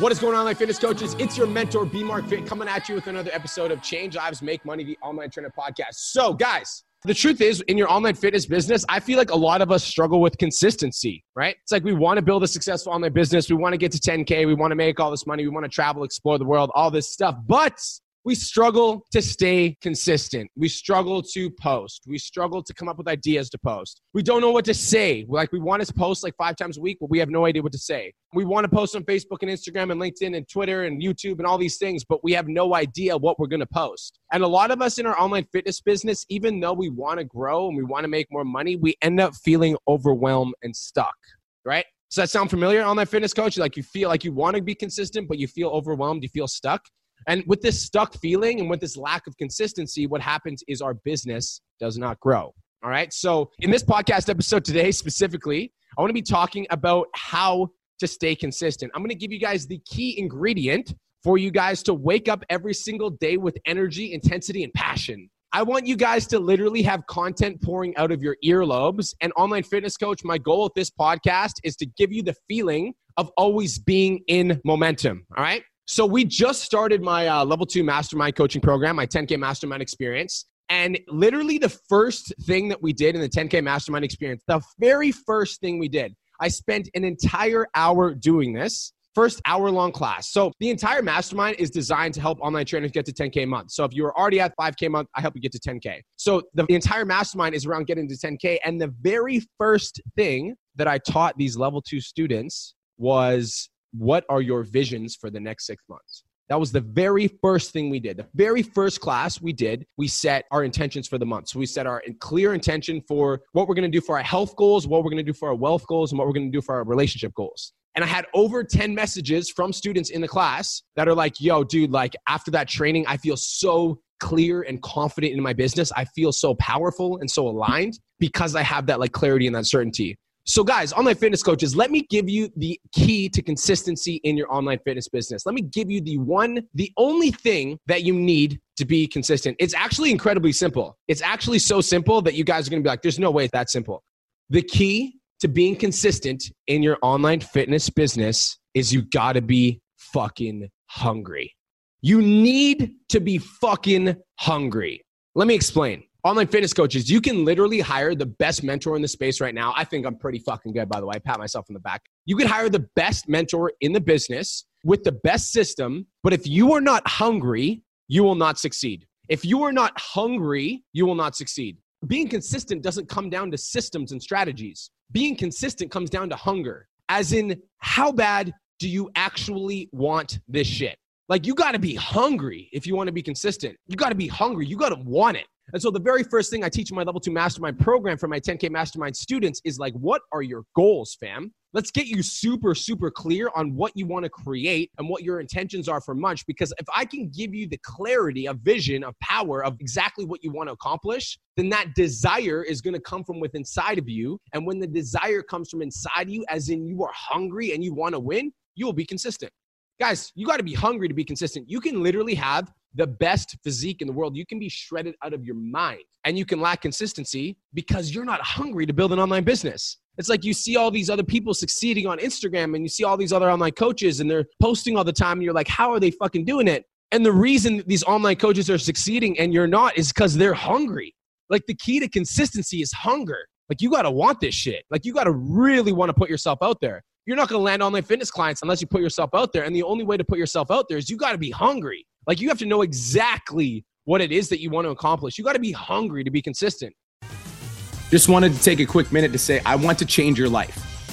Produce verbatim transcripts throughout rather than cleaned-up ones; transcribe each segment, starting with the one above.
What is going on, my fitness coaches? It's your mentor, B-Mark Fit, coming at you with another episode of Change Lives, Make Money, the Online Trainer Podcast. So guys, the truth is, in your online fitness business, I feel like a lot of us struggle with consistency, right? It's like we want to build a successful online business. We want to get to ten K. We want to make all this money. We want to travel, explore the world, all this stuff. But we struggle to stay consistent. We struggle to post. We struggle to come up with ideas to post. We don't know what to say. Like, we want to post like five times a week, but we have no idea what to say. We want to post on Facebook and Instagram and LinkedIn and Twitter and YouTube and all these things, but we have no idea what we're going to post. And a lot of us in our online fitness business, even though we want to grow and we want to make more money, we end up feeling overwhelmed and stuck, right? Does that sound familiar, online fitness coach? Like, you feel like you want to be consistent, but you feel overwhelmed, you feel stuck. And with this stuck feeling and with this lack of consistency, what happens is our business does not grow. All right. So in this podcast episode today, specifically, I want to be talking about how to stay consistent. I'm going to give you guys the key ingredient for you guys to wake up every single day with energy, intensity, and passion. I want you guys to literally have content pouring out of your earlobes. And online fitness coach, my goal with this podcast is to give you the feeling of always being in momentum. All right. So we just started my uh, level two mastermind coaching program, my ten K mastermind experience. And literally the first thing that we did in the ten K mastermind experience, the very first thing we did, I spent an entire hour doing this, first hour long class. So the entire mastermind is designed to help online trainers get to ten K a month. So if you're already at five K a month, I help you get to ten K. So the entire mastermind is around getting to ten K. And the very first thing that I taught these level two students was, what are your visions for the next six months? That was the very first thing we did. The very first class we did, we set our intentions for the month. So we set our clear intention for what we're going to do for our health goals, what we're going to do for our wealth goals, and what we're going to do for our relationship goals. And I had over ten messages from students in the class that are like, yo, dude, like after that training, I feel so clear and confident in my business. I feel so powerful and so aligned because I have that like clarity and that certainty. So guys, online fitness coaches, let me give you the key to consistency in your online fitness business. Let me give you the one, the only thing that you need to be consistent. It's actually incredibly simple. It's actually so simple that you guys are going to be like, there's no way it's that simple. The key to being consistent in your online fitness business is you got to be fucking hungry. You need to be fucking hungry. Let me explain. Online fitness coaches, you can literally hire the best mentor in the space right now. I think I'm pretty fucking good, by the way. I pat myself on the back. You can hire the best mentor in the business with the best system, but if you are not hungry, you will not succeed. If you are not hungry, you will not succeed. Being consistent doesn't come down to systems and strategies. Being consistent comes down to hunger, as in how bad do you actually want this shit? Like, you got to be hungry if you want to be consistent. You got to be hungry. You got to want it. And so the very first thing I teach in my level two mastermind program for my ten K mastermind students is like, what are your goals, fam? Let's get you super, super clear on what you want to create and what your intentions are for months. Because if I can give you the clarity, a vision, a power of exactly what you want to accomplish, then that desire is going to come from within inside of you. And when the desire comes from inside you, as in you are hungry and you want to win, you will be consistent. Guys, you got to be hungry to be consistent. You can literally have the best physique in the world. You can be shredded out of your mind and you can lack consistency because you're not hungry to build an online business. It's like you see all these other people succeeding on Instagram and you see all these other online coaches and they're posting all the time and you're like, how are they fucking doing it? And the reason these online coaches are succeeding and you're not is because they're hungry. Like, the key to consistency is hunger. Like, you got to want this shit. Like, you got to really want to put yourself out there. You're not going to land online fitness clients unless you put yourself out there. And the only way to put yourself out there is you got to be hungry. Like, you have to know exactly what it is that you want to accomplish. You got to be hungry to be consistent. Just wanted to take a quick minute to say, I want to change your life.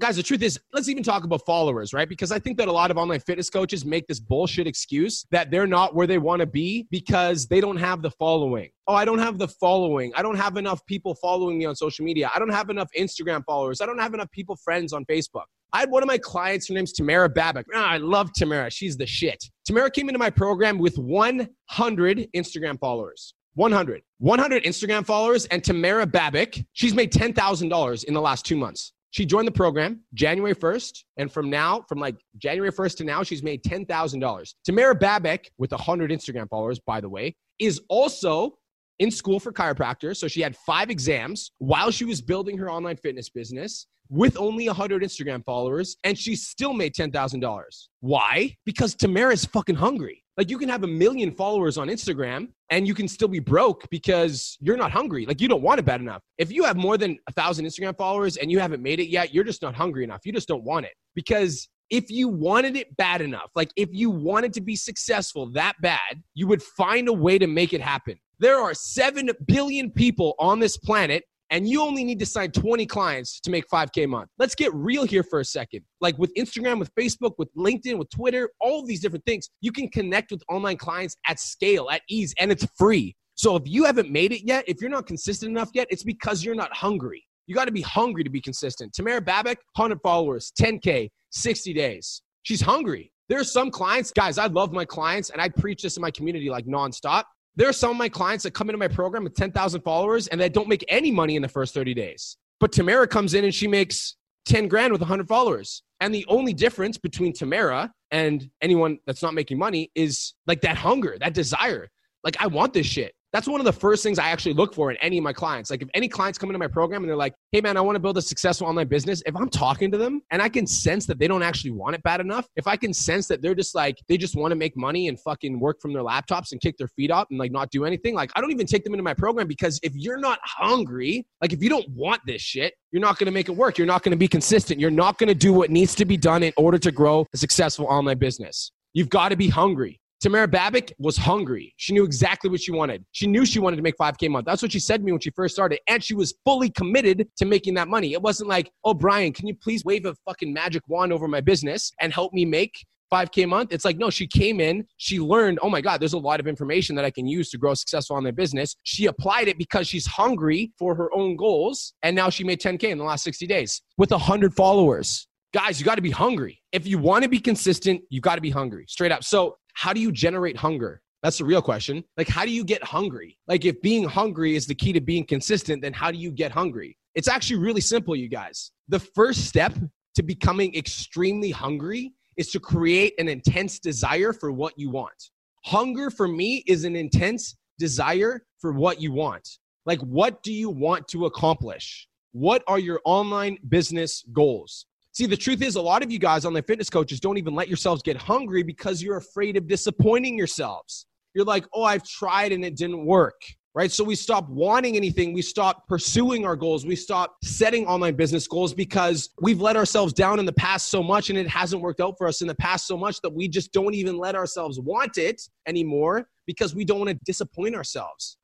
Guys, the truth is, let's even talk about followers, right? Because I think that a lot of online fitness coaches make this bullshit excuse that they're not where they want to be because they don't have the following. Oh, I don't have the following. I don't have enough people following me on social media. I don't have enough Instagram followers. I don't have enough people friends on Facebook. I had one of my clients, her name's Tamara Babic. Ah, I love Tamara. She's the shit. Tamara came into my program with one hundred Instagram followers. one hundred. one hundred Instagram followers, and Tamara Babic, she's made ten thousand dollars in the last two months. She joined the program January first, and from now, from like January first to now, she's made ten thousand dollars. Tamara Babic, with one hundred Instagram followers, by the way, is also in school for chiropractor. So she had five exams while she was building her online fitness business with only one hundred Instagram followers, and she still made ten thousand dollars. Why? Because Tamara's fucking hungry. Like, you can have a million followers on Instagram and you can still be broke because you're not hungry. Like, you don't want it bad enough. If you have more than a thousand Instagram followers and you haven't made it yet, you're just not hungry enough. You just don't want it. Because if you wanted it bad enough, like if you wanted to be successful that bad, you would find a way to make it happen. There are seven billion people on this planet, and you only need to sign twenty clients to make five K a month. Let's get real here for a second. Like with Instagram, with Facebook, with LinkedIn, with Twitter, all of these different things, you can connect with online clients at scale, at ease, and it's free. So if you haven't made it yet, if you're not consistent enough yet, it's because you're not hungry. You got to be hungry to be consistent. Tamara Babic, one hundred followers, ten K, sixty days. She's hungry. There are some clients, guys, I love my clients, and I preach this in my community like nonstop. There are some of my clients that come into my program with ten thousand followers and that don't make any money in the first thirty days. But Tamara comes in and she makes ten grand with one hundred followers. And the only difference between Tamara and anyone that's not making money is like that hunger, that desire. Like, I want this shit. That's one of the first things I actually look for in any of my clients. Like, if any clients come into my program and they're like, hey man, I want to build a successful online business. If I'm talking to them and I can sense that they don't actually want it bad enough, if I can sense that they're just like, they just want to make money and fucking work from their laptops and kick their feet up and like not do anything. Like, I don't even take them into my program, because if you're not hungry, like if you don't want this shit, you're not going to make it work. You're not going to be consistent. You're not going to do what needs to be done in order to grow a successful online business. You've got to be hungry. Tamara Babic was hungry. She knew exactly what she wanted. She knew she wanted to make five K a month. That's what she said to me when she first started. And she was fully committed to making that money. It wasn't like, oh, Brian, can you please wave a fucking magic wand over my business and help me make five K a month? It's like, no, she came in, she learned, oh my God, there's a lot of information that I can use to grow a successful online business. She applied it because she's hungry for her own goals. And now she made ten K in the last sixty days with one hundred followers. Guys, you got to be hungry. If you want to be consistent, you got to be hungry, straight up. So how do you generate hunger? That's the real question. Like, how do you get hungry? Like, if being hungry is the key to being consistent, then how do you get hungry? It's actually really simple, you guys. The first step to becoming extremely hungry is to create an intense desire for what you want. Hunger for me is an intense desire for what you want. Like, what do you want to accomplish? What are your online business goals? See, the truth is, a lot of you guys online fitness coaches don't even let yourselves get hungry because you're afraid of disappointing yourselves. You're like, oh, I've tried and it didn't work, right? So we stop wanting anything. We stop pursuing our goals. We stop setting online business goals because we've let ourselves down in the past so much, and it hasn't worked out for us in the past so much that we just don't even let ourselves want it anymore because we don't want to disappoint ourselves.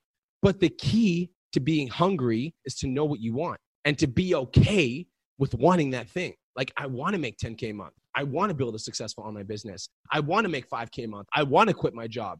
But the key to being hungry is to know what you want and to be okay with wanting that thing. Like, I want to make ten K a month. I want to build a successful online business. I want to make five K a month. I want to quit my job.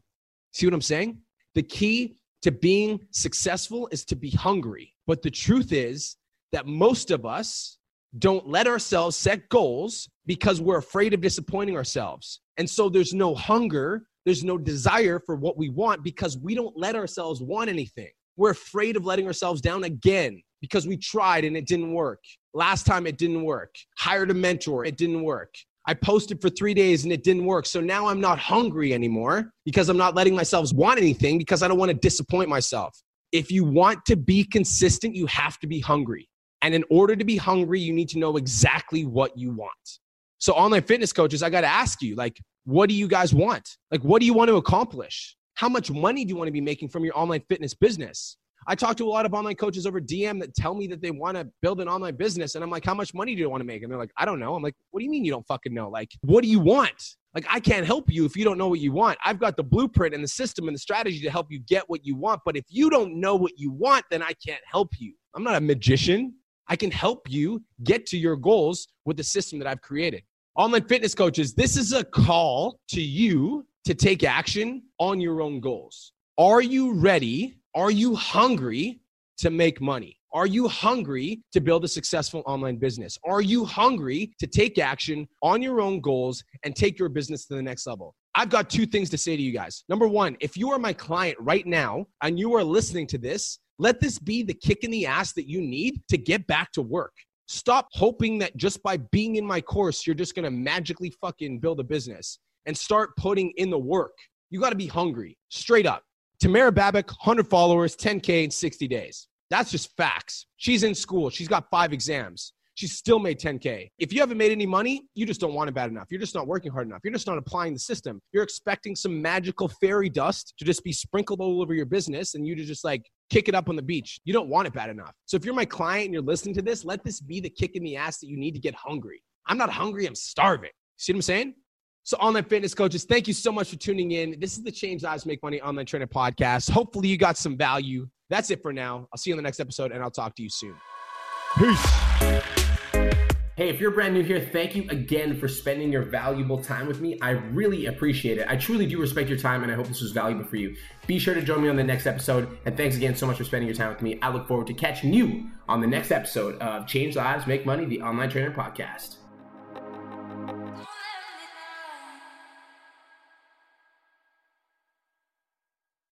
See what I'm saying? The key to being successful is to be hungry. But the truth is that most of us don't let ourselves set goals because we're afraid of disappointing ourselves. And so there's no hunger. There's no desire for what we want because we don't let ourselves want anything. We're afraid of letting ourselves down again because we tried and it didn't work. Last time it didn't work. Hired a mentor, it didn't work. I posted for three days and it didn't work. So now I'm not hungry anymore because I'm not letting myself want anything because I don't want to disappoint myself. If you want to be consistent, you have to be hungry. And in order to be hungry, you need to know exactly what you want. So online fitness coaches, I got to ask you, like, what do you guys want? Like, what do you want to accomplish? How much money do you want to be making from your online fitness business? I talk to a lot of online coaches over D M that tell me that they want to build an online business. And I'm like, how much money do you want to make? And they're like, I don't know. I'm like, what do you mean you don't fucking know? Like, what do you want? Like, I can't help you if you don't know what you want. I've got the blueprint and the system and the strategy to help you get what you want. But if you don't know what you want, then I can't help you. I'm not a magician. I can help you get to your goals with the system that I've created. Online fitness coaches, this is a call to you to take action on your own goals. Are you ready? Are you hungry to make money? Are you hungry to build a successful online business? Are you hungry to take action on your own goals and take your business to the next level? I've got two things to say to you guys. Number one, if you are my client right now and you are listening to this, let this be the kick in the ass that you need to get back to work. Stop hoping that just by being in my course, you're just going to magically fucking build a business, and start putting in the work. You got to be hungry, straight up. Tamara Babic, one hundred followers, ten K in sixty days. That's just facts. She's in school. She's got five exams. She's still made ten K. If you haven't made any money, you just don't want it bad enough. You're just not working hard enough. You're just not applying the system. You're expecting some magical fairy dust to just be sprinkled all over your business and you to just like kick it up on the beach. You don't want it bad enough. So if you're my client and you're listening to this, let this be the kick in the ass that you need to get hungry. I'm not hungry. I'm starving. See what I'm saying? So online fitness coaches, thank you so much for tuning in. This is the Change Lives Make Money Online Trainer Podcast. Hopefully you got some value. That's it for now. I'll see you in the next episode and I'll talk to you soon. Peace. Hey, if you're brand new here, thank you again for spending your valuable time with me. I really appreciate it. I truly do respect your time and I hope this was valuable for you. Be sure to join me on the next episode. And thanks again so much for spending your time with me. I look forward to catching you on the next episode of Change Lives Make Money, the Online Trainer Podcast.